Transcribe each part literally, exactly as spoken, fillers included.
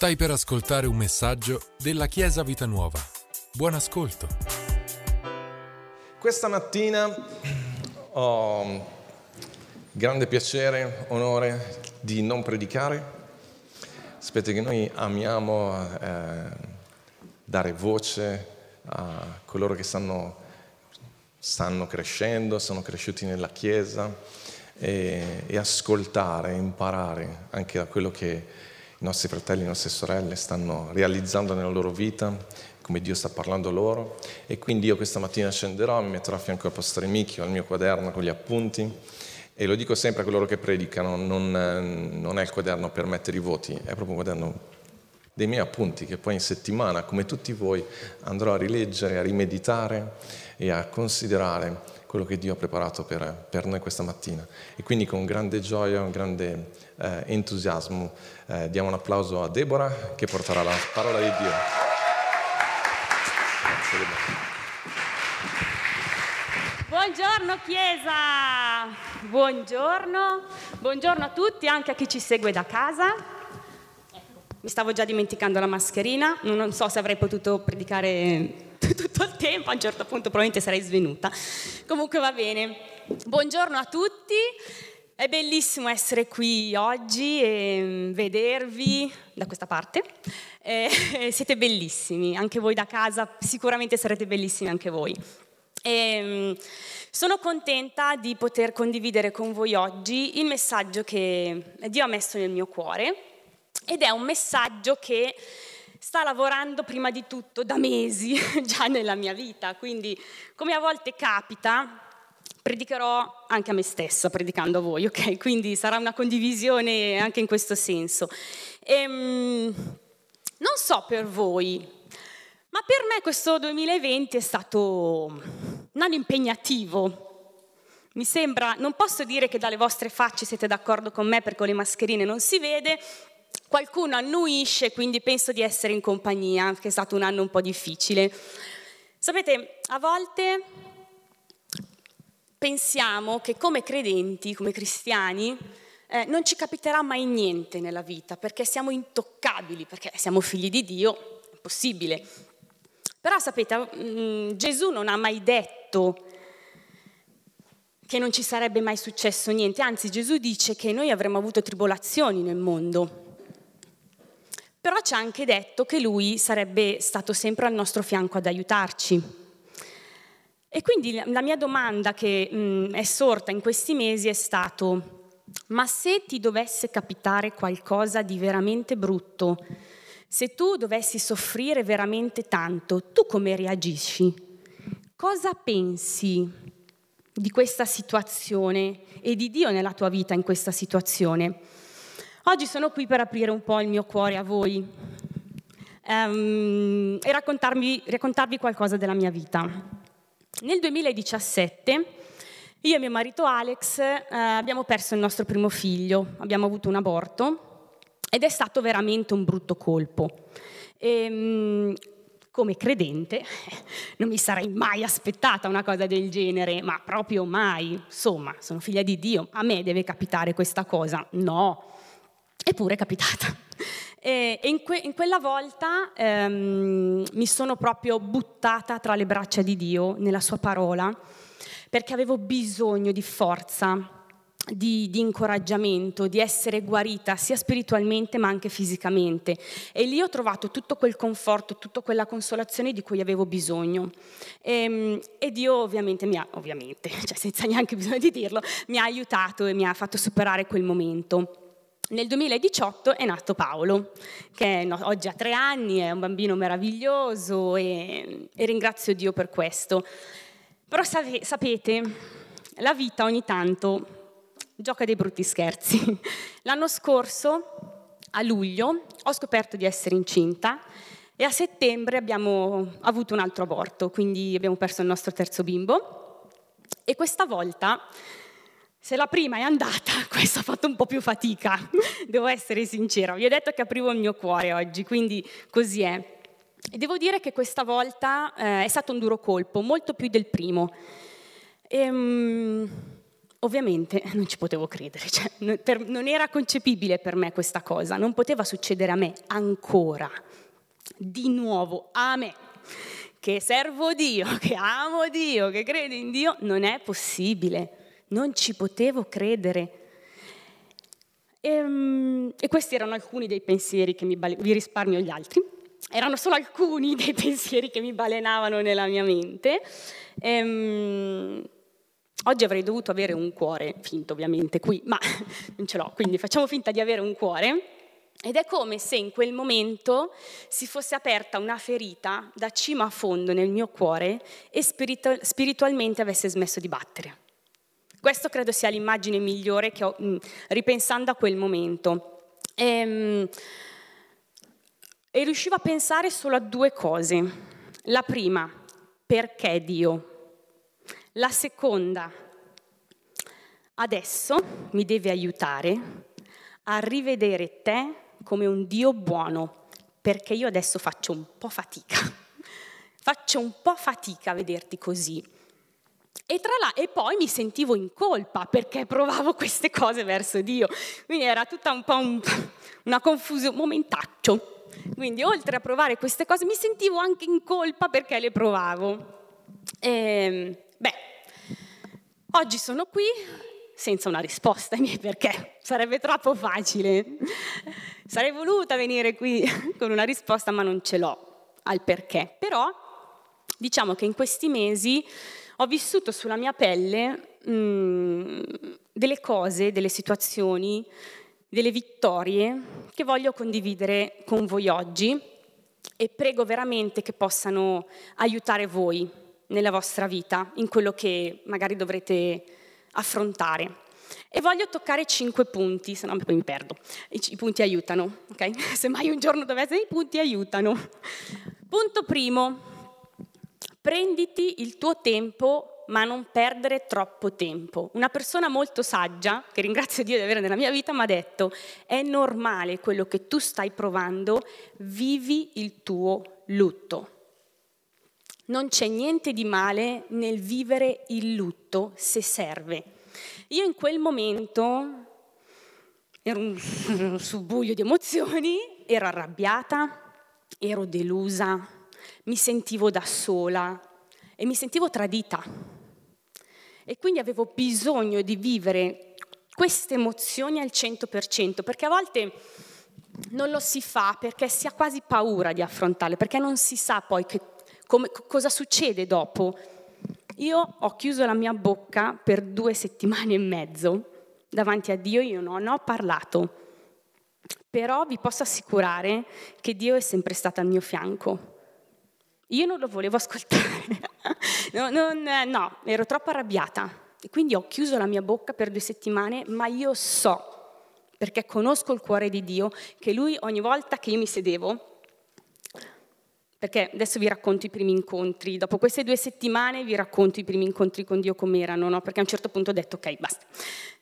Stai per ascoltare un messaggio della Chiesa Vita Nuova. Buon ascolto. Questa mattina ho grande piacere, onore di non predicare. Sapete che noi amiamo eh, dare voce a coloro che stanno, stanno crescendo, sono cresciuti nella Chiesa e, e ascoltare, imparare anche da quello che i nostri fratelli, le nostre sorelle stanno realizzando nella loro vita, come Dio sta parlando loro. E quindi io questa mattina scenderò, mi metterò a fianco al Pastore Micchio, al mio quaderno con gli appunti, e lo dico sempre a coloro che predicano, non, non è il quaderno per mettere i voti, è proprio un quaderno dei miei appunti che poi in settimana, come tutti voi, andrò a rileggere, a rimeditare e a considerare quello che Dio ha preparato per, per noi questa mattina. E quindi con grande gioia, un grande eh, entusiasmo eh, diamo un applauso a Deborah che porterà la parola di Dio. Grazie, Deborah. Buongiorno Chiesa, buongiorno, buongiorno a tutti, anche a chi ci segue da casa. Mi stavo già dimenticando la mascherina, non so se avrei potuto predicare tutto il tempo, a un certo punto probabilmente sarei svenuta. Comunque va bene. Buongiorno a tutti, è bellissimo essere qui oggi e vedervi da questa parte. Eh, siete bellissimi, anche voi da casa, sicuramente sarete bellissimi anche voi. E sono contenta di poter condividere con voi oggi il messaggio che Dio ha messo nel mio cuore, ed è un messaggio che sta lavorando prima di tutto da mesi già nella mia vita, quindi come a volte capita predicherò anche a me stessa predicando a voi, ok? Quindi sarà una condivisione anche in questo senso. Ehm, non so per voi, ma per me questo duemilaventi è stato un anno impegnativo. Mi sembra, non posso dire che dalle vostre facce siete d'accordo con me perché con le mascherine non si vede. Qualcuno annuisce, quindi penso di essere in compagnia, che è stato un anno un po' difficile. Sapete, a volte pensiamo che come credenti, come cristiani, eh, non ci capiterà mai niente nella vita, perché siamo intoccabili, perché siamo figli di Dio, è possibile. Però sapete, mh, Gesù non ha mai detto che non ci sarebbe mai successo niente, anzi Gesù dice che noi avremmo avuto tribolazioni nel mondo. Però ci ha anche detto che lui sarebbe stato sempre al nostro fianco ad aiutarci. E quindi la mia domanda che mh, è sorta in questi mesi è stato: ma se ti dovesse capitare qualcosa di veramente brutto, se tu dovessi soffrire veramente tanto, tu come reagisci? Cosa pensi di questa situazione e di Dio nella tua vita in questa situazione? Oggi sono qui per aprire un po' il mio cuore a voi um, e raccontarmi, raccontarvi qualcosa della mia vita. Nel duemiladiciassette io e mio marito Alex uh, abbiamo perso il nostro primo figlio, abbiamo avuto un aborto ed è stato veramente un brutto colpo. E, um, come credente non mi sarei mai aspettata una cosa del genere, ma proprio mai. Insomma, sono figlia di Dio, a me deve capitare questa cosa? No. Eppure è capitata. E in, que- in quella volta ehm, mi sono proprio buttata tra le braccia di Dio, nella sua parola, perché avevo bisogno di forza, di, di incoraggiamento, di essere guarita sia spiritualmente ma anche fisicamente. E lì ho trovato tutto quel conforto, tutta quella consolazione di cui avevo bisogno. E, e Dio ovviamente, mi ha, ovviamente, cioè senza neanche bisogno di dirlo, mi ha aiutato e mi ha fatto superare quel momento. Nel duemiladiciotto è nato Paolo, che no, oggi ha tre anni, è un bambino meraviglioso e, e ringrazio Dio per questo. Però save, sapete, la vita ogni tanto gioca dei brutti scherzi. L'anno scorso, a luglio, ho scoperto di essere incinta e a settembre abbiamo avuto un altro aborto, quindi abbiamo perso il nostro terzo bimbo. E questa volta, se la prima è andata, questa ha fatto un po' più fatica, devo essere sincera. Vi ho detto che aprivo il mio cuore oggi, quindi così è. E devo dire che questa volta eh, è stato un duro colpo, molto più del primo. Ehm, Ovviamente non ci potevo credere, cioè, per, non era concepibile per me questa cosa, non poteva succedere a me ancora, di nuovo a me, che servo Dio, che amo Dio, che credo in Dio, non è possibile, non ci potevo credere. E, e questi erano alcuni dei pensieri che mi bale, vi risparmio gli altri, erano solo alcuni dei pensieri che mi balenavano nella mia mente. Ehm... Oggi avrei dovuto avere un cuore, finto ovviamente qui, ma non ce l'ho, quindi facciamo finta di avere un cuore. Ed è come se in quel momento si fosse aperta una ferita da cima a fondo nel mio cuore e spiritu- spiritualmente avesse smesso di battere. Questo credo sia l'immagine migliore che ho, ripensando a quel momento. E, e riuscivo a pensare solo a due cose. La prima, perché Dio? La seconda, adesso mi devi aiutare a rivedere te come un Dio buono, perché io adesso faccio un po' fatica, faccio un po' fatica a vederti così. E, tra là, e poi mi sentivo in colpa perché provavo queste cose verso Dio, quindi era tutta un po' un, una confusione, momentaccio. Quindi oltre a provare queste cose mi sentivo anche in colpa perché le provavo. E, beh, oggi sono qui senza una risposta ai miei perché, sarebbe troppo facile, sarei voluta venire qui con una risposta ma non ce l'ho al perché, però diciamo che in questi mesi ho vissuto sulla mia pelle mh, delle cose, delle situazioni, delle vittorie che voglio condividere con voi oggi e prego veramente che possano aiutare voi nella vostra vita, in quello che magari dovrete affrontare. E voglio toccare cinque punti, se no poi mi perdo. I, i punti aiutano, ok? Se mai un giorno dovesse, i punti aiutano. Punto primo, prenditi il tuo tempo, ma non perdere troppo tempo. Una persona molto saggia, che ringrazio Dio di avere nella mia vita, mi ha detto, è normale quello che tu stai provando, vivi il tuo lutto. Non c'è niente di male nel vivere il lutto se serve. Io in quel momento ero un subbuglio di emozioni, ero arrabbiata, ero delusa, mi sentivo da sola e mi sentivo tradita. E quindi avevo bisogno di vivere queste emozioni al cento per cento, perché a volte non lo si fa perché si ha quasi paura di affrontarle, perché non si sa poi che Come, cosa succede dopo? Io ho chiuso la mia bocca per due settimane e mezzo, davanti a Dio io non ho parlato, però vi posso assicurare che Dio è sempre stato al mio fianco. Io non lo volevo ascoltare, no, non, no, ero troppo arrabbiata e quindi ho chiuso la mia bocca per due settimane, ma io so, perché conosco il cuore di Dio, che Lui ogni volta che io mi sedevo, perché adesso vi racconto i primi incontri, dopo queste due settimane vi racconto i primi incontri con Dio come erano, no? Perché a un certo punto ho detto ok, basta,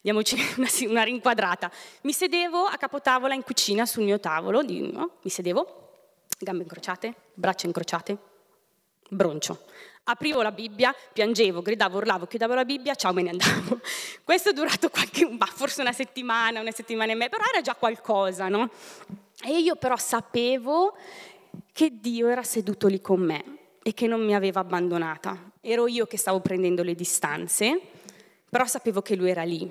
diamoci una, una rinquadrata. Mi sedevo a capotavola in cucina sul mio tavolo, di, no? Mi sedevo, gambe incrociate, braccia incrociate, broncio. Aprivo la Bibbia, piangevo, gridavo, urlavo, chiudevo la Bibbia, ciao, me ne andavo. Questo è durato qualche, bah, forse una settimana, una settimana e mezza, però era già qualcosa, no? E io però sapevo che Dio era seduto lì con me e che non mi aveva abbandonata. Ero io che stavo prendendo le distanze, però sapevo che Lui era lì.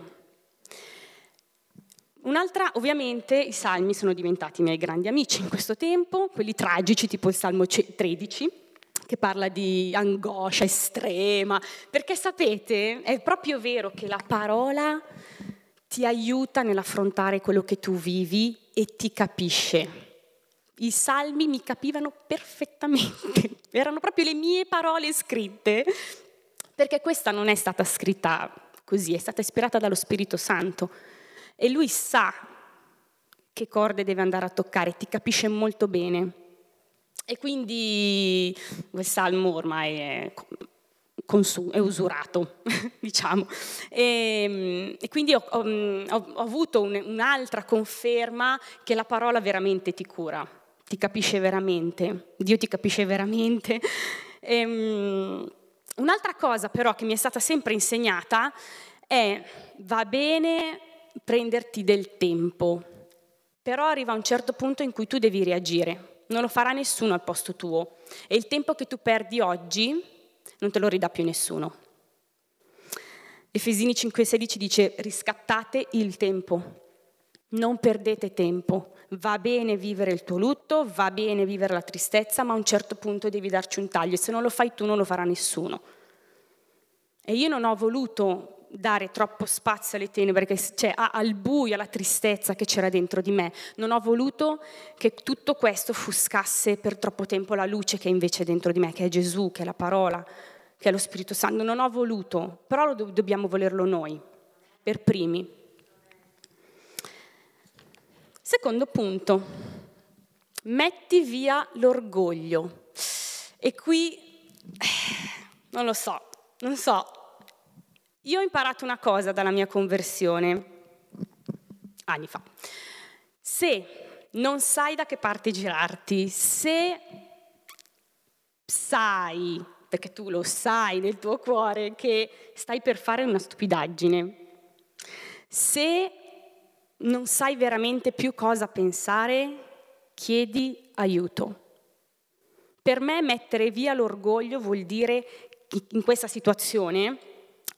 Un'altra, ovviamente, i salmi sono diventati i miei grandi amici in questo tempo, quelli tragici, tipo il Salmo tredici, che parla di angoscia estrema, perché sapete, è proprio vero che la parola ti aiuta nell'affrontare quello che tu vivi e ti capisce. I salmi mi capivano perfettamente, erano proprio le mie parole scritte, perché questa non è stata scritta così, è stata ispirata dallo Spirito Santo e Lui sa che corde deve andare a toccare, ti capisce molto bene. E quindi quel salmo ormai è, consum- è usurato, diciamo. E, e quindi ho, ho, ho avuto un, un'altra conferma che la parola veramente ti cura. Ti capisce veramente, Dio ti capisce veramente. E, um, un'altra cosa però che mi è stata sempre insegnata è va bene prenderti del tempo, però arriva un certo punto in cui tu devi reagire, non lo farà nessuno al posto tuo e il tempo che tu perdi oggi non te lo ridà più nessuno. Efesini cinque sedici dice: riscattate il tempo, non perdete tempo. Va bene vivere il tuo lutto, va bene vivere la tristezza, ma a un certo punto devi darci un taglio e se non lo fai tu non lo farà nessuno. E io non ho voluto dare troppo spazio alle tenebre, cioè al buio, alla tristezza che c'era dentro di me. Non ho voluto che tutto questo offuscasse per troppo tempo la luce che è invece dentro di me, che è Gesù, che è la parola, che è lo Spirito Santo. Non ho voluto, però do- dobbiamo volerlo noi, per primi. Secondo punto, metti via l'orgoglio. E qui, non lo so, non so. Io ho imparato una cosa dalla mia conversione, anni fa. Se non sai da che parte girarti, se sai, perché tu lo sai nel tuo cuore, che stai per fare una stupidaggine, se non sai veramente più cosa pensare, chiedi aiuto. Per me mettere via l'orgoglio vuol dire, in questa situazione,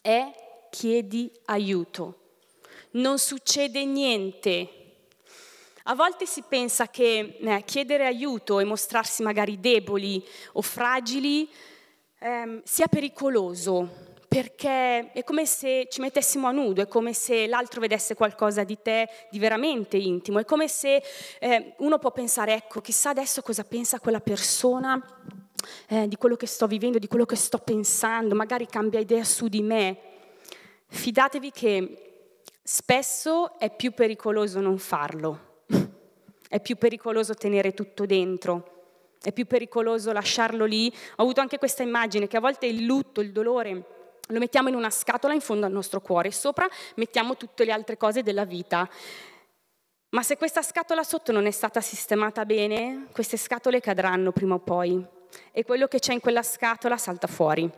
è chiedi aiuto. Non succede niente. A volte si pensa che eh, chiedere aiuto e mostrarsi magari deboli o fragili ehm, sia pericoloso, perché è come se ci mettessimo a nudo, è come se l'altro vedesse qualcosa di te di veramente intimo, è come se eh, uno può pensare, ecco, chissà adesso cosa pensa quella persona eh, di quello che sto vivendo, di quello che sto pensando, magari cambia idea su di me. Fidatevi che spesso è più pericoloso non farlo, è più pericoloso tenere tutto dentro, è più pericoloso lasciarlo lì. Ho avuto anche questa immagine che a volte il lutto, il dolore, lo mettiamo in una scatola in fondo al nostro cuore e sopra mettiamo tutte le altre cose della vita. Ma se questa scatola sotto non è stata sistemata bene, queste scatole cadranno prima o poi e quello che c'è in quella scatola salta fuori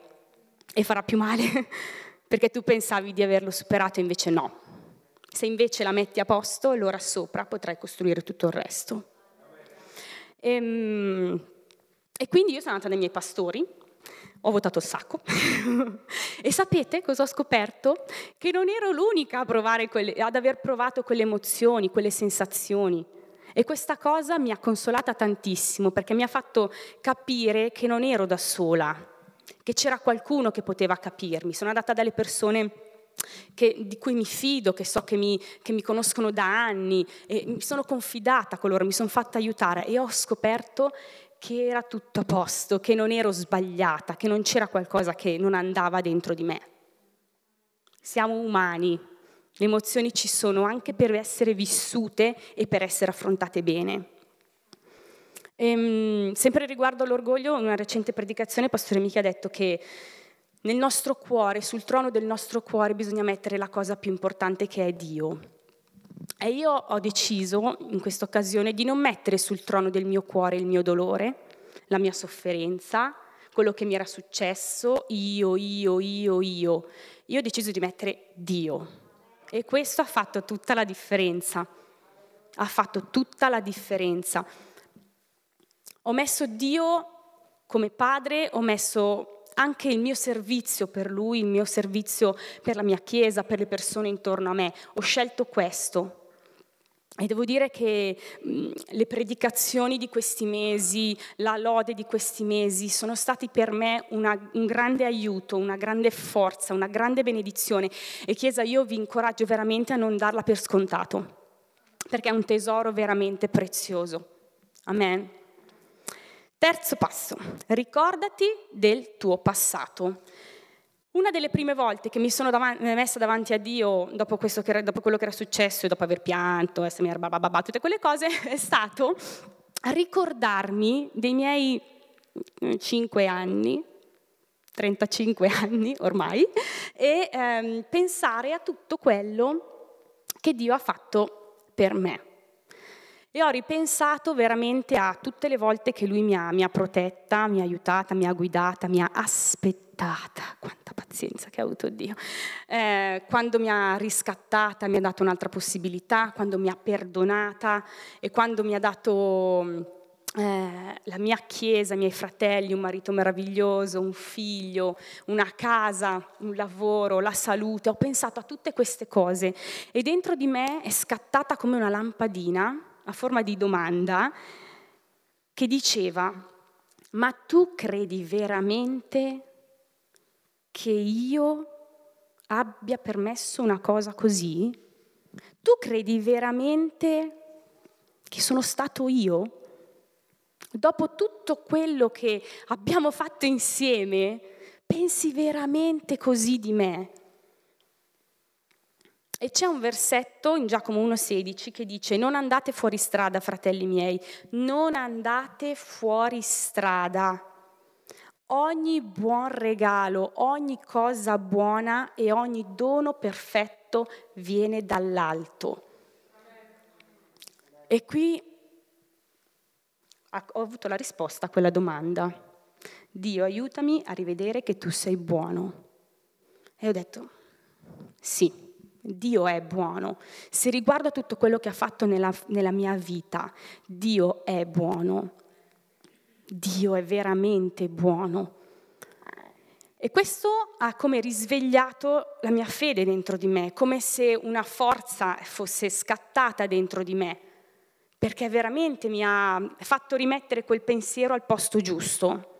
e farà più male perché tu pensavi di averlo superato, invece no. Se invece la metti a posto, allora sopra potrai costruire tutto il resto. E, e quindi io sono andata dai miei pastori, ho votato il sacco e sapete cosa ho scoperto? Che non ero l'unica a provare quelle, ad aver provato quelle emozioni, quelle sensazioni, e questa cosa mi ha consolata tantissimo perché mi ha fatto capire che non ero da sola, che c'era qualcuno che poteva capirmi. Sono andata dalle persone che, di cui mi fido, che so che mi, che mi conoscono da anni, e mi sono confidata con loro, mi sono fatta aiutare e ho scoperto che era tutto a posto, che non ero sbagliata, che non c'era qualcosa che non andava dentro di me. Siamo umani, le emozioni ci sono anche per essere vissute e per essere affrontate bene. Ehm, sempre riguardo all'orgoglio, in una recente predicazione Pastore Micchio ha detto che nel nostro cuore, sul trono del nostro cuore, bisogna mettere la cosa più importante, che è Dio. E io ho deciso in questa occasione di non mettere sul trono del mio cuore il mio dolore, la mia sofferenza, quello che mi era successo, io, io, io, io. Io ho deciso di mettere Dio. E questo ha fatto tutta la differenza. Ha fatto tutta la differenza. Ho messo Dio come padre, ho messo anche il mio servizio per Lui, il mio servizio per la mia Chiesa, per le persone intorno a me. Ho scelto questo. E devo dire che mh, le predicazioni di questi mesi, la lode di questi mesi, sono stati per me una, un grande aiuto, una grande forza, una grande benedizione. E Chiesa, io vi incoraggio veramente a non darla per scontato, perché è un tesoro veramente prezioso. Amen. Terzo passo, ricordati del tuo passato. Una delle prime volte che mi sono davanti, messa davanti a Dio dopo, questo che era, dopo quello che era successo, e dopo aver pianto, essermi babababà, tutte quelle cose, è stato ricordarmi dei miei cinque anni, trentacinque anni ormai, e ehm, pensare a tutto quello che Dio ha fatto per me. E ho ripensato veramente a tutte le volte che Lui mi ha, mi ha protetta, mi ha aiutata, mi ha guidata, mi ha aspettata. Quanta pazienza! pazienza che ha avuto Dio, eh, quando mi ha riscattata, mi ha dato un'altra possibilità, quando mi ha perdonata e quando mi ha dato... Eh, la mia chiesa, i miei fratelli, un marito meraviglioso, un figlio, una casa, un lavoro, la salute. Ho pensato a tutte queste cose e dentro di me è scattata come una lampadina a forma di domanda che diceva: ma tu credi veramente che io abbia permesso una cosa così? Tu credi veramente che sono stato io? Dopo tutto quello che abbiamo fatto insieme, pensi veramente così di me? E c'è un versetto in Giacomo uno sedici che dice: non andate fuori strada, fratelli miei, non andate fuori strada. Ogni buon regalo, ogni cosa buona e ogni dono perfetto viene dall'alto. E qui ho avuto la risposta a quella domanda. Dio, aiutami a rivedere che tu sei buono. E ho detto, sì, Dio è buono. Se riguardo a tutto quello che ha fatto nella, nella mia vita, Dio è buono. Dio è veramente buono. E questo ha come risvegliato la mia fede dentro di me, come se una forza fosse scattata dentro di me, perché veramente mi ha fatto rimettere quel pensiero al posto giusto.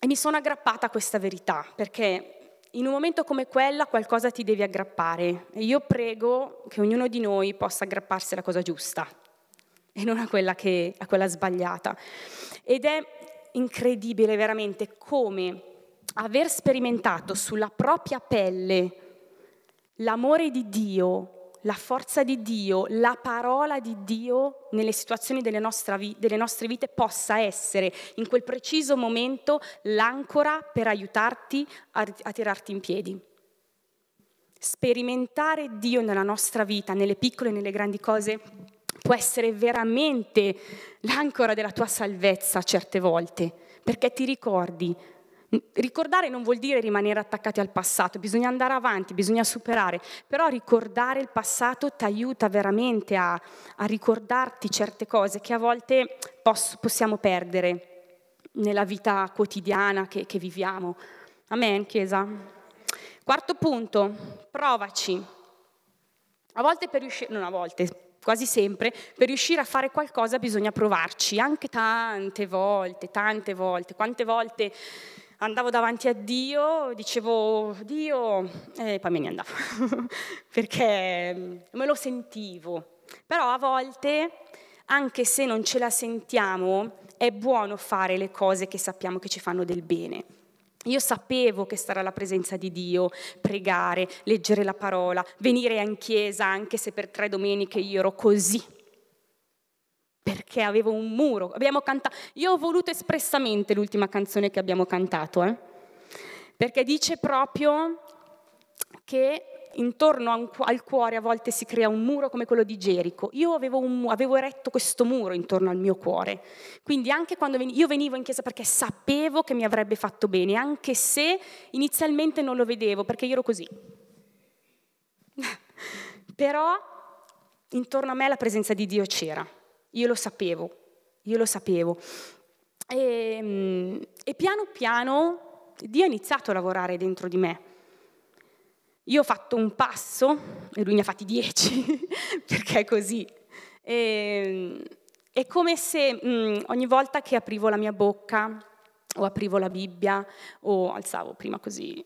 E mi sono aggrappata a questa verità, perché in un momento come quella qualcosa ti devi aggrappare. E io prego che ognuno di noi possa aggrapparsi alla cosa giusta e non a quella, che, a quella sbagliata. Ed è incredibile veramente come aver sperimentato sulla propria pelle l'amore di Dio, la forza di Dio, la parola di Dio nelle situazioni delle nostre, vi- delle nostre vite possa essere in quel preciso momento l'ancora per aiutarti a, a tirarti in piedi. Sperimentare Dio nella nostra vita, nelle piccole e nelle grandi cose, può essere veramente l'ancora della tua salvezza certe volte, perché ti ricordi. Ricordare non vuol dire rimanere attaccati al passato, bisogna andare avanti, bisogna superare, però ricordare il passato ti aiuta veramente a, a ricordarti certe cose che a volte poss- possiamo perdere nella vita quotidiana che, che viviamo. Amen, Chiesa? Quarto punto, provaci. A volte per riuscire, non a volte, quasi sempre, per riuscire a fare qualcosa bisogna provarci, anche tante volte, tante volte, quante volte... Andavo davanti a Dio, dicevo Dio, e poi me ne andavo, perché me lo sentivo. Però a volte, anche se non ce la sentiamo, è buono fare le cose che sappiamo che ci fanno del bene. Io sapevo che stare alla presenza di Dio, pregare, leggere la parola, venire in chiesa, anche se per tre domeniche io ero così, perché avevo un muro. Abbiamo cantato, io ho voluto espressamente l'ultima canzone che abbiamo cantato, eh? Perché dice proprio che intorno a un, al cuore a volte si crea un muro come quello di Gerico. Io avevo, un, avevo eretto questo muro intorno al mio cuore, quindi anche quando venivo, io venivo in chiesa perché sapevo che mi avrebbe fatto bene, anche se inizialmente non lo vedevo, perché io ero così. Però intorno a me la presenza di Dio c'era. Io lo sapevo, io lo sapevo. E, e piano piano Dio ha iniziato a lavorare dentro di me. Io ho fatto un passo, e lui ne ha fatti dieci, perché è così. E, è come se mh, ogni volta che aprivo la mia bocca, o aprivo la Bibbia, o alzavo prima così,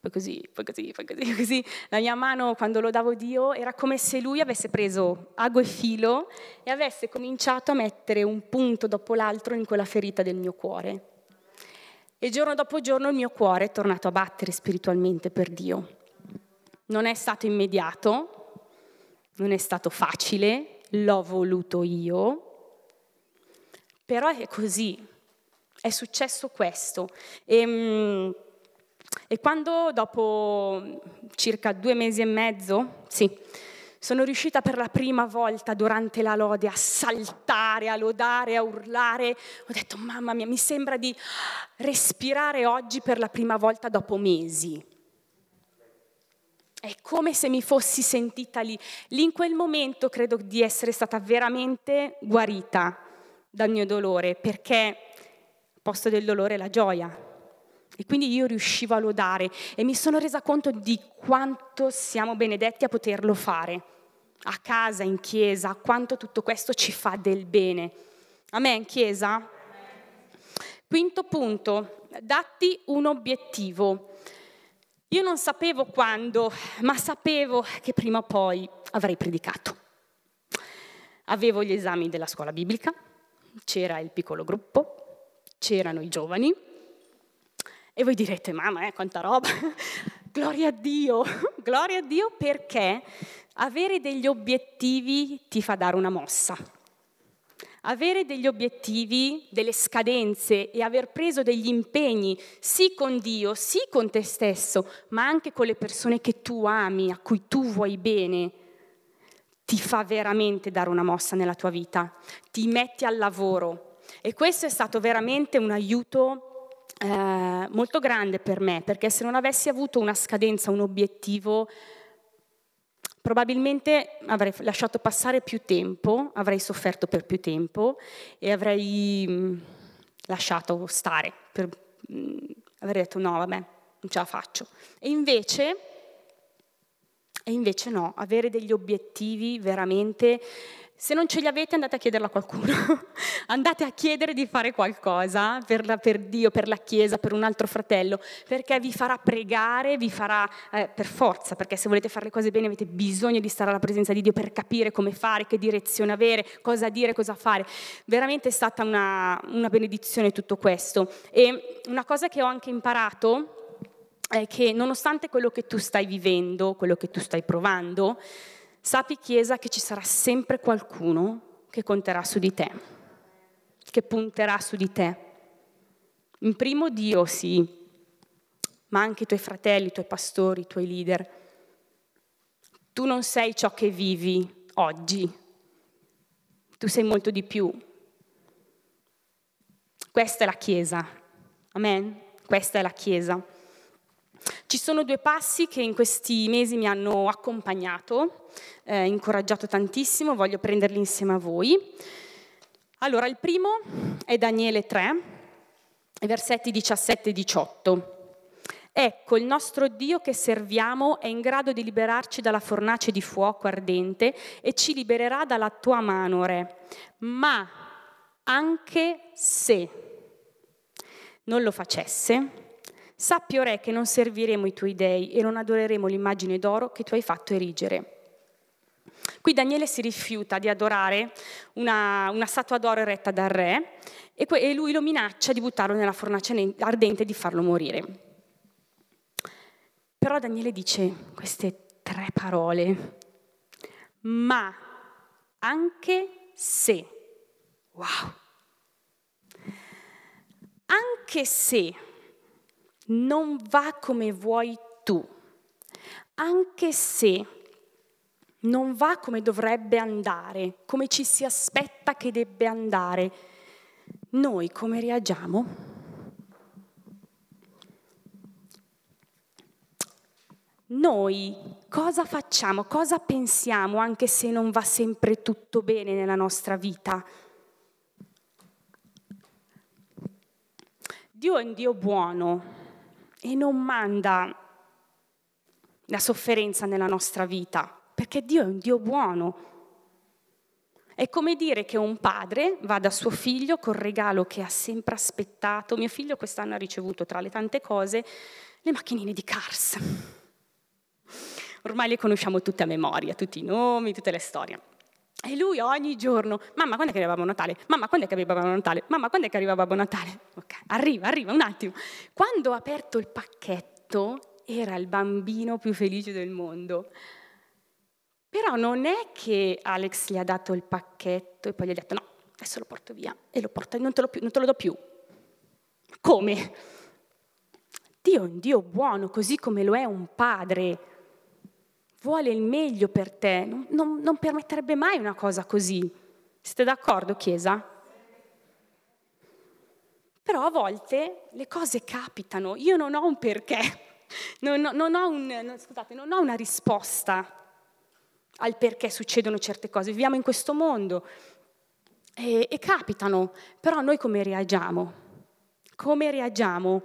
poi così, poi così, poi così, così. La mia mano, quando lo davo Dio, era come se lui avesse preso ago e filo e avesse cominciato a mettere un punto dopo l'altro in quella ferita del mio cuore. E giorno dopo giorno il mio cuore è tornato a battere spiritualmente per Dio. Non è stato immediato, non è stato facile, l'ho voluto io, però è così, è successo questo. E... Mh, E quando dopo circa due mesi e mezzo, sì, Sono riuscita per la prima volta durante la lode a saltare, a lodare, a urlare. Ho detto, mamma mia, mi sembra di respirare oggi per la prima volta dopo mesi. È come se mi fossi sentita lì. Lì in quel momento credo di essere stata veramente guarita dal mio dolore, perché al posto del dolore è la gioia. E quindi io riuscivo a lodare e mi sono resa conto di quanto siamo benedetti a poterlo fare, a casa, in chiesa, quanto tutto questo ci fa del bene. Amen, chiesa? Quinto punto, datti un obiettivo. Io non sapevo quando, ma sapevo che prima o poi avrei predicato. Avevo gli esami della scuola biblica, c'era il piccolo gruppo, c'erano i giovani. E voi direte, mamma, eh, quanta roba, gloria a Dio, gloria a Dio, perché avere degli obiettivi ti fa dare una mossa. Avere degli obiettivi, delle scadenze e aver preso degli impegni, sì con Dio, sì con te stesso, ma anche con le persone che tu ami, a cui tu vuoi bene, ti fa veramente dare una mossa nella tua vita, ti metti al lavoro. E questo è stato veramente un aiuto Eh, molto grande per me, perché se non avessi avuto una scadenza, un obiettivo, probabilmente avrei lasciato passare più tempo, avrei sofferto per più tempo e avrei mh, lasciato stare, per, mh, avrei detto no, vabbè, non ce la faccio. E invece, e invece no, avere degli obiettivi veramente. Se non ce li avete, andate a chiederlo a qualcuno, andate a chiedere di fare qualcosa per, la, per Dio, per la Chiesa, per un altro fratello, perché vi farà pregare, vi farà eh, per forza, perché se volete fare le cose bene avete bisogno di stare alla presenza di Dio per capire come fare, che direzione avere, cosa dire, cosa fare. Veramente è stata una, una benedizione tutto questo. E una cosa che ho anche imparato è che nonostante quello che tu stai vivendo, quello che tu stai provando, sappi, Chiesa, che ci sarà sempre qualcuno che conterà su di te, che punterà su di te. In primo Dio, sì, ma anche i tuoi fratelli, i tuoi pastori, i tuoi leader. Tu non sei ciò che vivi oggi, tu sei molto di più. Questa è la Chiesa, amen? Questa è la Chiesa. Ci sono due passi che in questi mesi mi hanno accompagnato, eh, incoraggiato tantissimo, voglio prenderli insieme a voi. Allora, il primo è Daniele tre, versetti diciassette e diciotto. Ecco, il nostro Dio che serviamo è in grado di liberarci dalla fornace di fuoco ardente e ci libererà dalla tua mano, Re. Ma anche se non lo facesse, sappi, o Re, che non serviremo i tuoi dei e non adoreremo l'immagine d'oro che tu hai fatto erigere. Qui Daniele si rifiuta di adorare una, una statua d'oro eretta dal re e, que- e lui lo minaccia di buttarlo nella fornace ardente e di farlo morire. Però Daniele dice queste tre parole. Ma anche se. Wow. Anche se non va come vuoi tu, anche se non va come dovrebbe andare, come ci si aspetta che debba andare, noi come reagiamo? Noi cosa facciamo, cosa pensiamo anche se non va sempre tutto bene nella nostra vita? Dio è un Dio buono e non manda la sofferenza nella nostra vita, perché Dio è un Dio buono. È come dire che un padre va da suo figlio col regalo che ha sempre aspettato. Mio figlio quest'anno ha ricevuto, tra le tante cose, le macchinine di Cars. Ormai le conosciamo tutte a memoria, tutti i nomi, tutte le storie. E lui ogni giorno, mamma, quando è che arriva Babbo Natale? Mamma, quando è che arriva Babbo Natale? Mamma, quando è che arriva Babbo Natale? Okay. Arriva, arriva, un attimo. Quando ho aperto il pacchetto, era il bambino più felice del mondo. Però non è che Alex gli ha dato il pacchetto e poi gli ha detto, no, adesso lo porto via e lo porto, non te lo, più, non te lo do più. Come? Dio è un Dio buono, così come lo è un padre. vuole il meglio per te, non, non, non permetterebbe mai una cosa così. Siete d'accordo, Chiesa? Però a volte le cose capitano, io non ho un perché, non, non, non, ho, un, non, scusate, non ho una risposta al perché succedono certe cose, viviamo in questo mondo e, e capitano, però noi come reagiamo? Come reagiamo?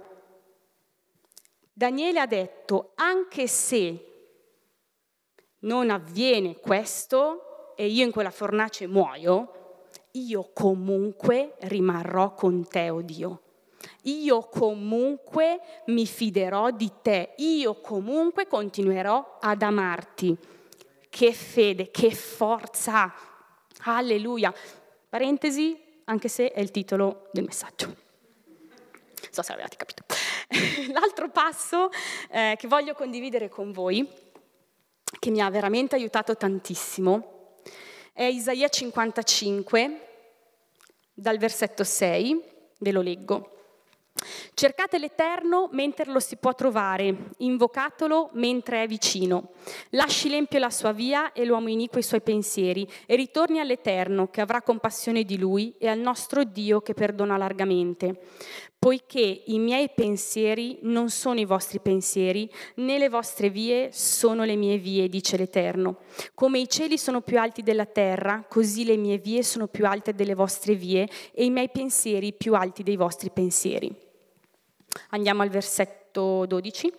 Daniele ha detto, anche se non avviene questo e io in quella fornace muoio, io comunque rimarrò con te, o Dio. Io comunque mi fiderò di te, io comunque continuerò ad amarti. Che fede, che forza, alleluia. Parentesi, anche se è il titolo del messaggio. Non so se l'avevate capito. L'altro passo eh, che voglio condividere con voi, che mi ha veramente aiutato tantissimo, è Isaia cinquantacinque, dal versetto sei, ve lo leggo. Cercate l'Eterno mentre lo si può trovare, invocatelo mentre è vicino. Lasci l'empio la sua via e l'uomo iniquo i suoi pensieri, e ritorni all'Eterno che avrà compassione di lui e al nostro Dio che perdona largamente. Poiché i miei pensieri non sono i vostri pensieri, né le vostre vie sono le mie vie, dice l'Eterno. Come i cieli sono più alti della terra, così le mie vie sono più alte delle vostre vie e i miei pensieri più alti dei vostri pensieri. Andiamo al versetto dodici.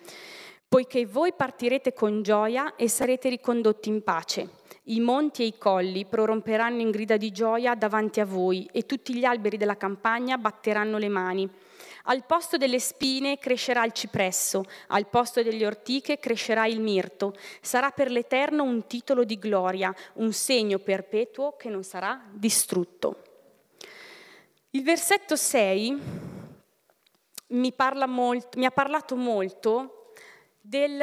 Poiché voi partirete con gioia e sarete ricondotti in pace. I monti e i colli proromperanno in grida di gioia davanti a voi e tutti gli alberi della campagna batteranno le mani. Al posto delle spine crescerà il cipresso, al posto delle ortiche crescerà il mirto. Sarà per l'Eterno un titolo di gloria, un segno perpetuo che non sarà distrutto. Il versetto sei mi parla molto, mi ha parlato molto del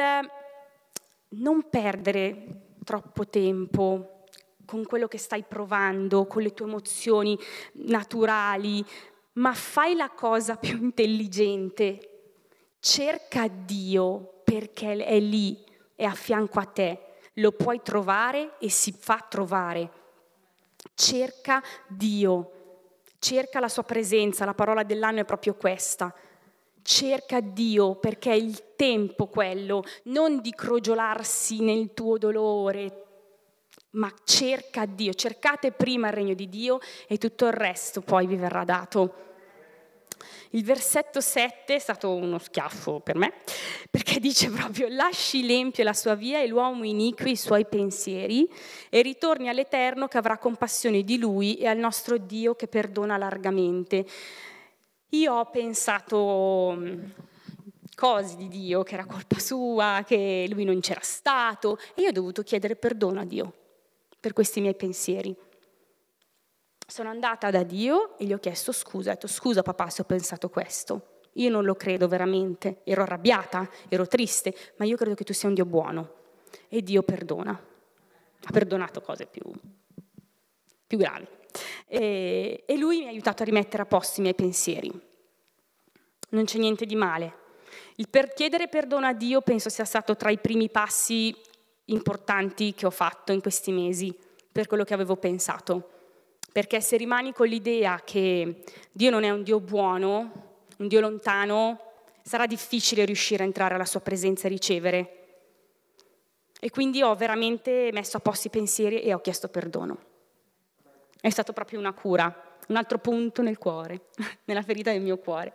non perdere troppo tempo con quello che stai provando, con le tue emozioni naturali, ma fai la cosa più intelligente. Cerca Dio perché è lì, è a fianco a te, lo puoi trovare e si fa trovare. Cerca Dio, cerca la sua presenza, la parola dell'anno è proprio questa. Cerca Dio perché è il tempo quello, non di crogiolarsi nel tuo dolore, ma cerca Dio, cercate prima il regno di Dio e tutto il resto poi vi verrà dato. Il versetto sette è stato uno schiaffo per me, perché dice proprio lasci l'empio la sua via e l'uomo iniquo i suoi pensieri e ritorni all'Eterno che avrà compassione di lui e al nostro Dio che perdona largamente. Io ho pensato cose di Dio, che era colpa sua, che lui non c'era stato, e io ho dovuto chiedere perdono a Dio per questi miei pensieri. Sono andata da Dio e gli ho chiesto scusa, ho detto scusa papà se ho pensato questo, io non lo credo veramente, ero arrabbiata, ero triste, ma io credo che tu sia un Dio buono e Dio perdona, ha perdonato cose più, più gravi. E, e lui mi ha aiutato a rimettere a posto i miei pensieri. Non c'è niente di male. Il per chiedere perdono a Dio penso sia stato tra i primi passi importanti che ho fatto in questi mesi per quello che avevo pensato, perché se rimani con l'idea che Dio non è un Dio buono, un Dio lontano, sarà difficile riuscire a entrare alla sua presenza e ricevere. E quindi ho veramente messo a posto i pensieri e ho chiesto perdono. È stato proprio una cura, un altro punto nel cuore, nella ferita del mio cuore.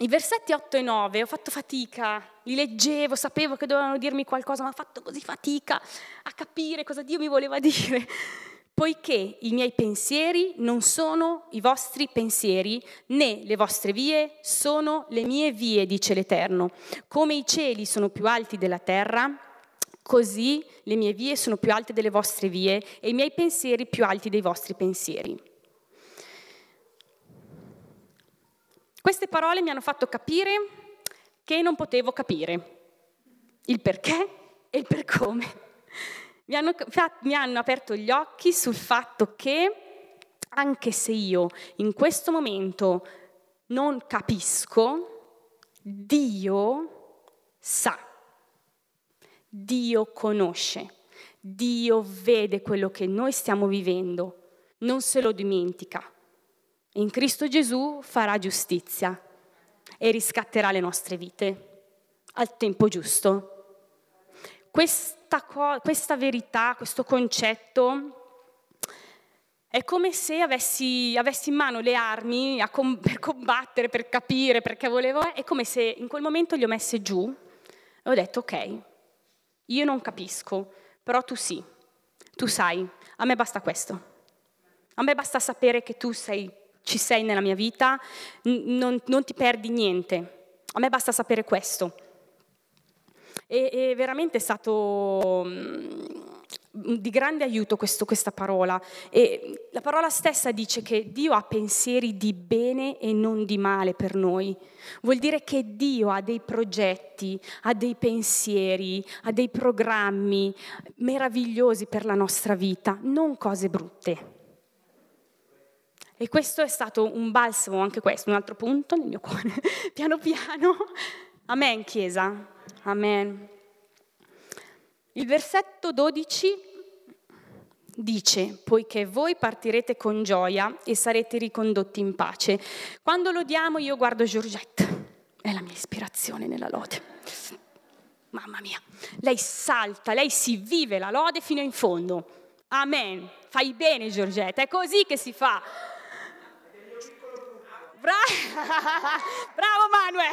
I versetti otto e nove ho fatto fatica, li leggevo, sapevo che dovevano dirmi qualcosa, ma ho fatto così fatica a capire cosa Dio mi voleva dire. Poiché i miei pensieri non sono i vostri pensieri, né le vostre vie sono le mie vie, dice l'Eterno. Come i cieli sono più alti della terra, così le mie vie sono più alte delle vostre vie e i miei pensieri più alti dei vostri pensieri. Queste parole mi hanno fatto capire che non potevo capire il perché e il per come. Mi hanno, mi hanno aperto gli occhi sul fatto che anche se io in questo momento non capisco, Dio sa. Dio conosce, Dio vede quello che noi stiamo vivendo, non se lo dimentica. In Cristo Gesù farà giustizia e riscatterà le nostre vite al tempo giusto. Questa, co- questa verità, questo concetto è come se avessi, avessi in mano le armi a com- per combattere, per capire, perché volevo... È come se in quel momento le ho messe giù e ho detto, ok, io non capisco, però tu sì, tu sai, a me basta questo. A me basta sapere che tu sei, ci sei nella mia vita, n- non, non ti perdi niente. A me basta sapere questo. E, e veramente è stato mm, di grande aiuto questo, questa parola. E la parola stessa dice che Dio ha pensieri di bene e non di male per noi. Vuol dire che Dio ha dei progetti, ha dei pensieri, ha dei programmi meravigliosi per la nostra vita, non cose brutte. E questo è stato un balsamo, anche questo, un altro punto nel mio cuore, piano piano. Amen, Chiesa. Amen. Il versetto dodici dice, poiché voi partirete con gioia e sarete ricondotti in pace. Quando lodiamo io guardo Giorgetta, è la mia ispirazione nella lode. Mamma mia, lei salta, lei si vive la lode fino in fondo. Amen. Fai bene, Giorgetta, è così che si fa. Bra- Bravo Manuel!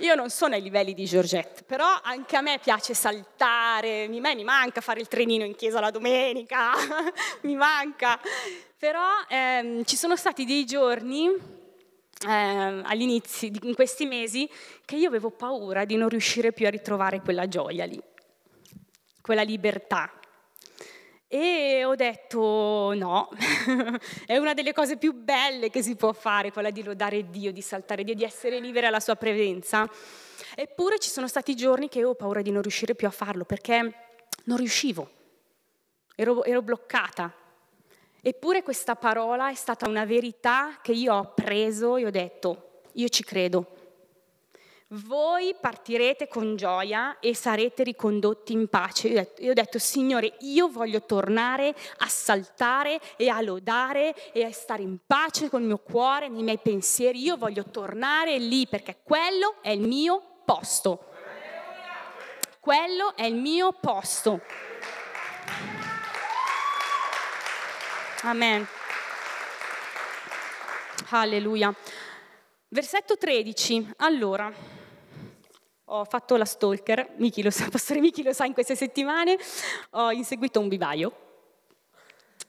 Io non sono ai livelli di Giorgetta, però anche a me piace saltare, a me mi manca fare il trenino in chiesa la domenica, mi manca. Però ehm, ci sono stati dei giorni, ehm, all'inizio, in questi mesi, che io avevo paura di non riuscire più a ritrovare quella gioia lì, quella libertà. E ho detto no, è una delle cose più belle che si può fare, quella di lodare Dio, di saltare Dio, di essere liberi alla sua presenza. Eppure ci sono stati giorni che ho paura di non riuscire più a farlo, perché non riuscivo, ero, ero bloccata. Eppure questa parola è stata una verità che io ho preso e ho detto, io ci credo. Voi partirete con gioia e sarete ricondotti in pace. Io ho detto, Signore, io voglio tornare a saltare e a lodare e a stare in pace con il mio cuore, nei miei pensieri. Io voglio tornare lì perché quello è il mio posto. Quello è il mio posto. Amen. Alleluia. Versetto tredici. Allora... Ho fatto la stalker, Micchi lo sa, Pastore Micchi lo sa, in queste settimane ho inseguito un vivaio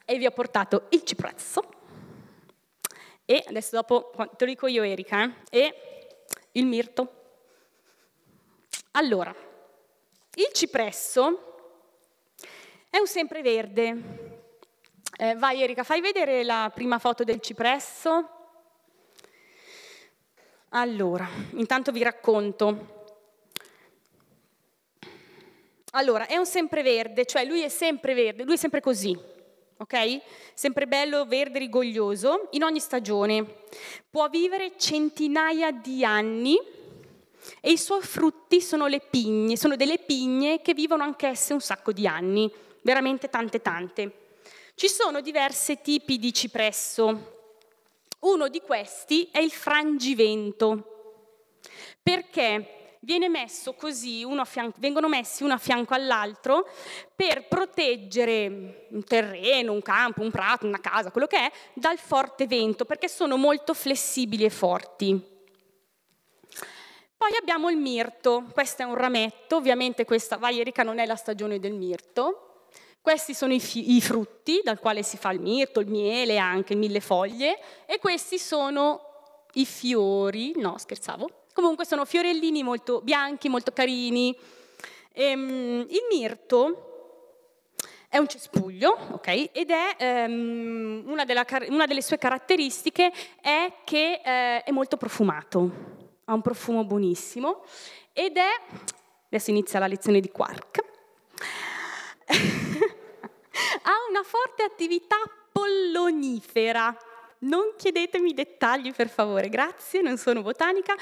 e vi ho portato il ciprezzo e adesso dopo, te lo dico io Erika, eh, e il mirto. Allora, il cipresso è un sempreverde. Eh, vai Erika, fai vedere la prima foto del cipresso. Allora, intanto vi racconto. Allora, è un sempreverde, cioè lui è sempre verde, lui è sempre così, ok? Sempre bello, verde, rigoglioso, in ogni stagione. Può vivere centinaia di anni e i suoi frutti sono le pigne, sono delle pigne che vivono anch'esse un sacco di anni, veramente tante tante. Ci sono diversi tipi di cipresso. Uno di questi è il frangivento, perché... Viene messo così, uno a fianco, vengono messi uno a fianco all'altro per proteggere un terreno, un campo, un prato, una casa, quello che è, dal forte vento, perché sono molto flessibili e forti. Poi abbiamo il mirto, questo è un rametto, ovviamente questa, vai Erika, non è la stagione del mirto. Questi sono i, fi- i frutti dal quale si fa il mirto, il miele anche, mille foglie, e questi sono i fiori, no scherzavo. Comunque sono fiorellini molto bianchi, molto carini. Ehm, il mirto è un cespuglio, ok? Ed è ehm, una, della, una delle sue caratteristiche è che eh, è molto profumato, ha un profumo buonissimo ed è, adesso inizia la lezione di quark, ha una forte attività pollonifera. Non chiedetemi dettagli per favore, grazie, non sono botanica.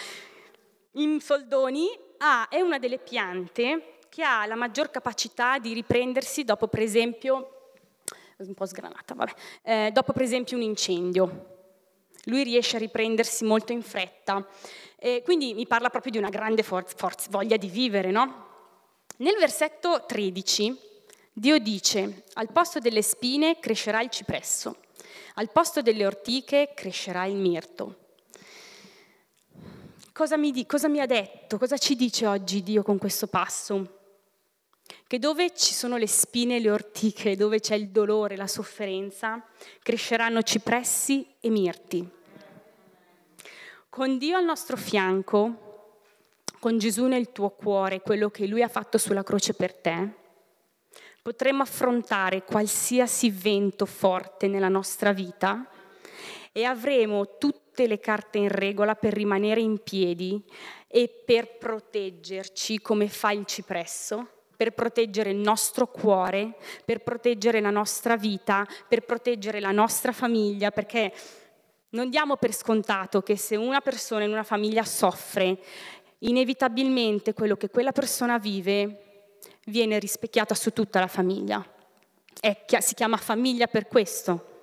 In soldoni, ah, è una delle piante che ha la maggior capacità di riprendersi dopo, per esempio, un po' sgranata, vabbè, eh, dopo per esempio un incendio. Lui riesce a riprendersi molto in fretta. Eh, quindi mi parla proprio di una grande for- for- voglia di vivere, no? Nel versetto tredici Dio dice: al posto delle spine crescerà il cipresso, al posto delle ortiche crescerà il mirto. Cosa mi, di- cosa mi ha detto? Cosa ci dice oggi Dio con questo passo? Che dove ci sono le spine e le ortiche, dove c'è il dolore, la sofferenza, cresceranno cipressi e mirti. Con Dio al nostro fianco, con Gesù nel tuo cuore, quello che Lui ha fatto sulla croce per te, potremo affrontare qualsiasi vento forte nella nostra vita e avremo tutte le carte in regola per rimanere in piedi e per proteggerci come fa il cipresso, per proteggere il nostro cuore, per proteggere la nostra vita, per proteggere la nostra famiglia, perché non diamo per scontato che se una persona in una famiglia soffre, inevitabilmente quello che quella persona vive viene rispecchiato su tutta la famiglia. È, si chiama famiglia per questo.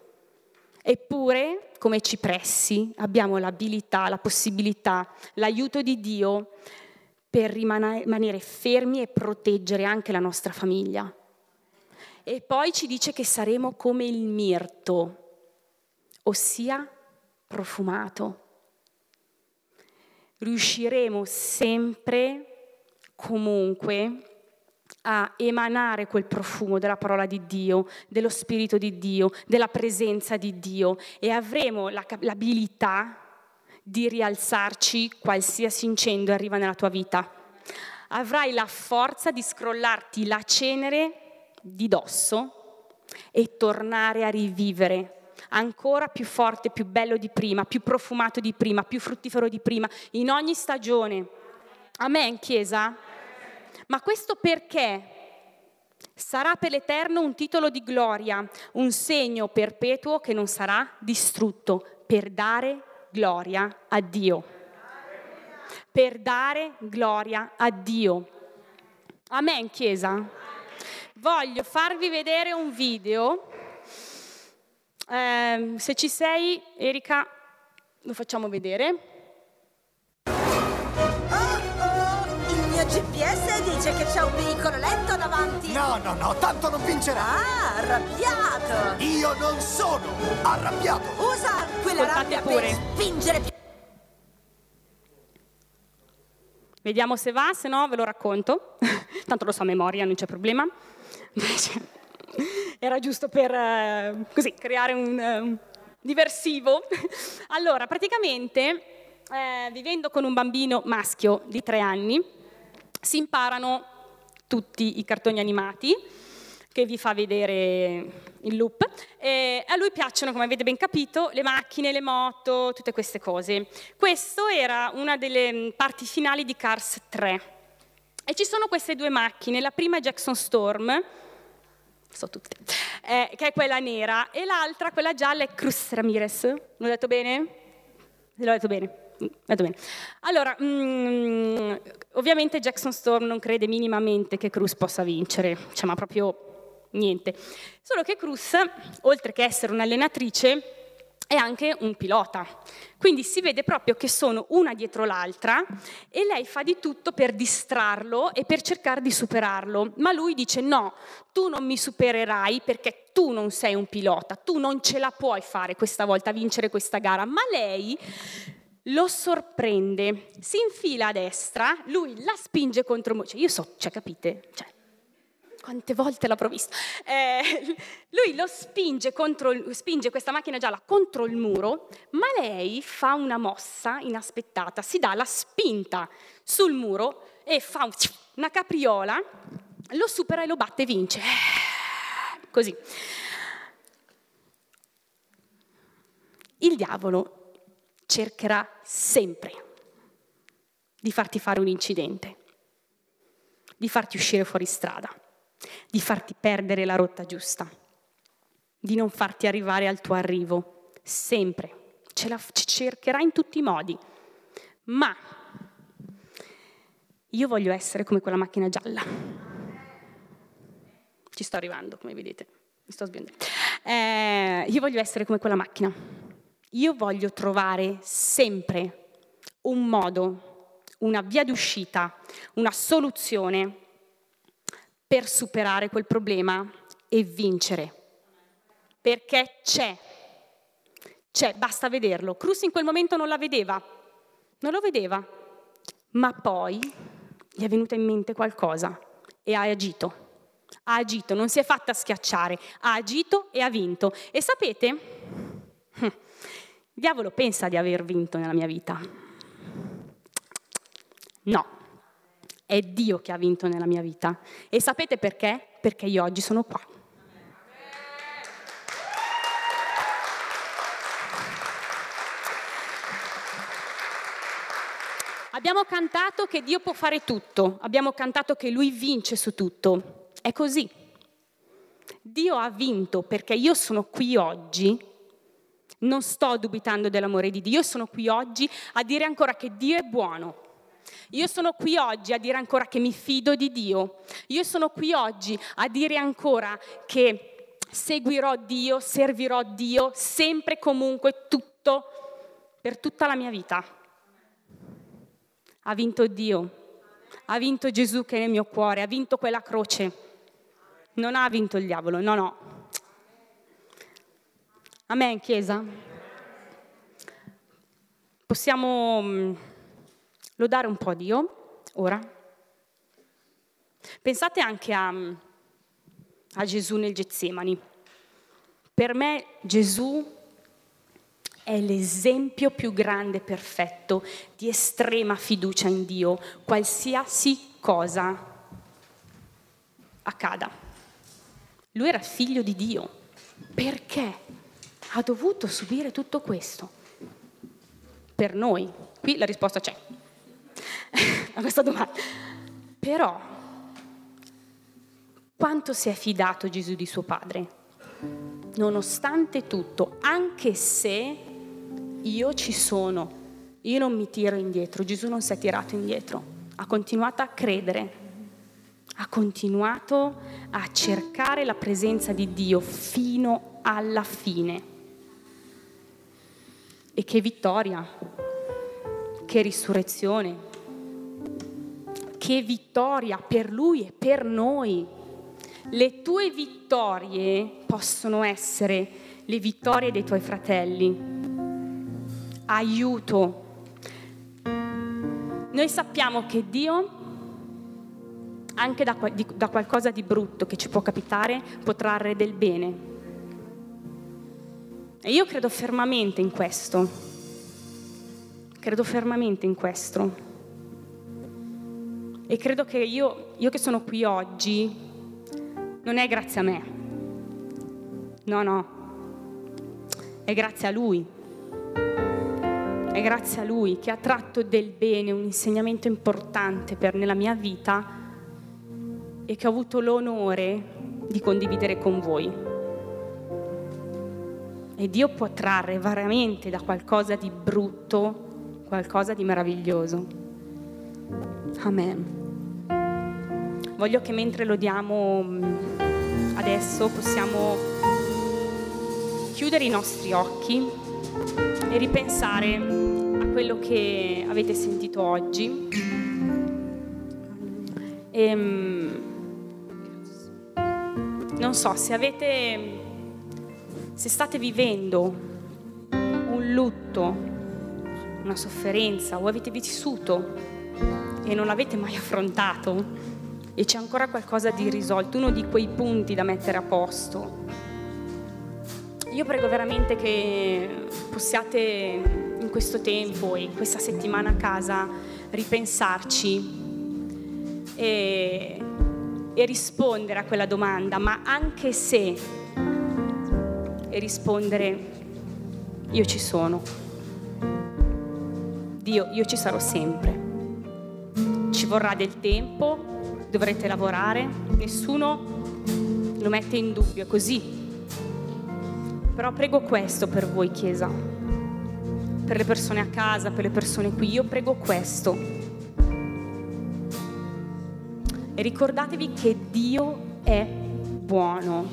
Eppure, come cipressi, abbiamo l'abilità, la possibilità, l'aiuto di Dio per rimanere fermi e proteggere anche la nostra famiglia. E poi ci dice che saremo come il mirto, ossia profumato. Riusciremo sempre, comunque, a emanare quel profumo della parola di Dio, dello Spirito di Dio, della presenza di Dio, e avremo la, l'abilità di rialzarci qualsiasi incendio arriva nella tua vita. Avrai la forza di scrollarti la cenere di dosso e tornare a rivivere ancora più forte, più bello di prima, più profumato di prima, più fruttifero di prima, in ogni stagione. Amen, Chiesa? Ma questo perché? Sarà per l'Eterno un titolo di gloria, un segno perpetuo che non sarà distrutto, per dare gloria a Dio, per dare gloria a Dio. Amen, Chiesa? Voglio farvi vedere un video, eh, se ci sei Erika lo facciamo vedere. Oh oh, il mio G P S dice che c'è un veicoletto davanti. No, no, no, tanto non vincerà. Ah, arrabbiato. Io non sono arrabbiato. Usa quella rabbia pure per spingere più. Vediamo se va, se no ve lo racconto. Tanto lo so a memoria, non c'è problema. Era giusto per eh, così creare un eh, diversivo. Allora, praticamente, eh, vivendo con un bambino maschio di tre anni, si imparano tutti i cartoni animati che vi fa vedere il loop, e a lui piacciono, come avete ben capito, le macchine, le moto, tutte queste cose. Questo era una delle parti finali di Cars tre e ci sono queste due macchine, la prima è Jackson Storm, so tutte, eh, che è quella nera, e l'altra, quella gialla, è Cruz Ramirez. L'ho detto bene? L'ho detto bene? Allora, mm, ovviamente Jackson Storm non crede minimamente che Cruz possa vincere, cioè, ma proprio niente. Solo che Cruz, oltre che essere un'allenatrice, è anche un pilota. Quindi si vede proprio che sono una dietro l'altra e lei fa di tutto per distrarlo e per cercare di superarlo. Ma lui dice: no, tu non mi supererai perché tu non sei un pilota, tu non ce la puoi fare questa volta a vincere questa gara. Ma lei lo sorprende, si infila a destra, lui la spinge contro me. Cioè, io so, cioè, capite? Cioè, quante volte l'ho provvisto? Eh, lui lo spinge contro, spinge questa macchina gialla contro il muro, ma lei fa una mossa inaspettata, si dà la spinta sul muro e fa una capriola, lo supera e lo batte e vince. Così. Il diavolo cercherà sempre di farti fare un incidente, di farti uscire fuori strada, di farti perdere la rotta giusta, di non farti arrivare al tuo arrivo, sempre. Ce la cercherà in tutti i modi, ma Io voglio essere come quella macchina gialla. Ci sto arrivando, come vedete. Mi sto sbiondendo. Eh, io voglio essere come quella macchina. Io voglio trovare sempre un modo, una via d'uscita, una soluzione per superare quel problema e vincere. Perché c'è. C'è, basta vederlo. Cruz in quel momento non la vedeva. Non lo vedeva. Ma poi... gli è venuta in mente qualcosa e ha agito. Ha agito, non si è fatta schiacciare, ha agito e ha vinto. E sapete? Il diavolo pensa di aver vinto nella mia vita. No, è Dio che ha vinto nella mia vita. E sapete perché? Perché io oggi sono qua. Abbiamo cantato che Dio può fare tutto, abbiamo cantato che Lui vince su tutto. È così. Dio ha vinto perché io sono qui oggi, non sto dubitando dell'amore di Dio, io sono qui oggi a dire ancora che Dio è buono. Io sono qui oggi a dire ancora che mi fido di Dio. Io sono qui oggi a dire ancora che seguirò Dio, servirò Dio sempre, comunque, tutto, per tutta la mia vita. Ha vinto Dio, ha vinto Gesù che è nel mio cuore, ha vinto quella croce, non ha vinto il diavolo, no, no. Amen, Chiesa? Possiamo lodare un po' Dio, ora? Pensate anche a, a Gesù nel Getsemani. Per me Gesù... è l'esempio più grande e perfetto di estrema fiducia in Dio, qualsiasi cosa accada. Lui era figlio di Dio, perché ha dovuto subire tutto questo? Per noi, qui la risposta c'è, a questa domanda. Però, quanto si è fidato Gesù di suo padre? Nonostante tutto, anche se... io ci sono, io non mi tiro indietro. Gesù non si è tirato indietro, ha continuato a credere, ha continuato a cercare la presenza di Dio fino alla fine. E che vittoria, che risurrezione, che vittoria per Lui e per noi. Le tue vittorie possono essere le vittorie dei tuoi fratelli. Aiuto. Noi sappiamo che Dio, anche da, da qualcosa di brutto che ci può capitare, può trarre del bene. E io credo fermamente in questo. Credo fermamente in questo. E credo che io, io che sono qui oggi, non è grazie a me. No, no. È grazie a Lui. È grazie a Lui che ha tratto del bene un insegnamento importante per nella mia vita e che ho avuto l'onore di condividere con voi. E Dio può trarre veramente da qualcosa di brutto qualcosa di meraviglioso. Amen. Voglio che mentre lodiamo adesso possiamo chiudere i nostri occhi e ripensare a quello che avete sentito oggi. E, non so se avete, se state vivendo un lutto, una sofferenza, o avete vissuto e non l'avete mai affrontato e c'è ancora qualcosa di irrisolto, uno di quei punti da mettere a posto. Io prego veramente che possiate in questo tempo e in questa settimana a casa ripensarci e, e rispondere a quella domanda, ma anche se, e rispondere: io ci sono, Dio, io ci sarò sempre. Ci vorrà del tempo, dovrete lavorare, nessuno lo mette in dubbio, è così. Però prego questo per voi, Chiesa, per le persone a casa, per le persone qui, io prego questo, e ricordatevi che Dio è buono.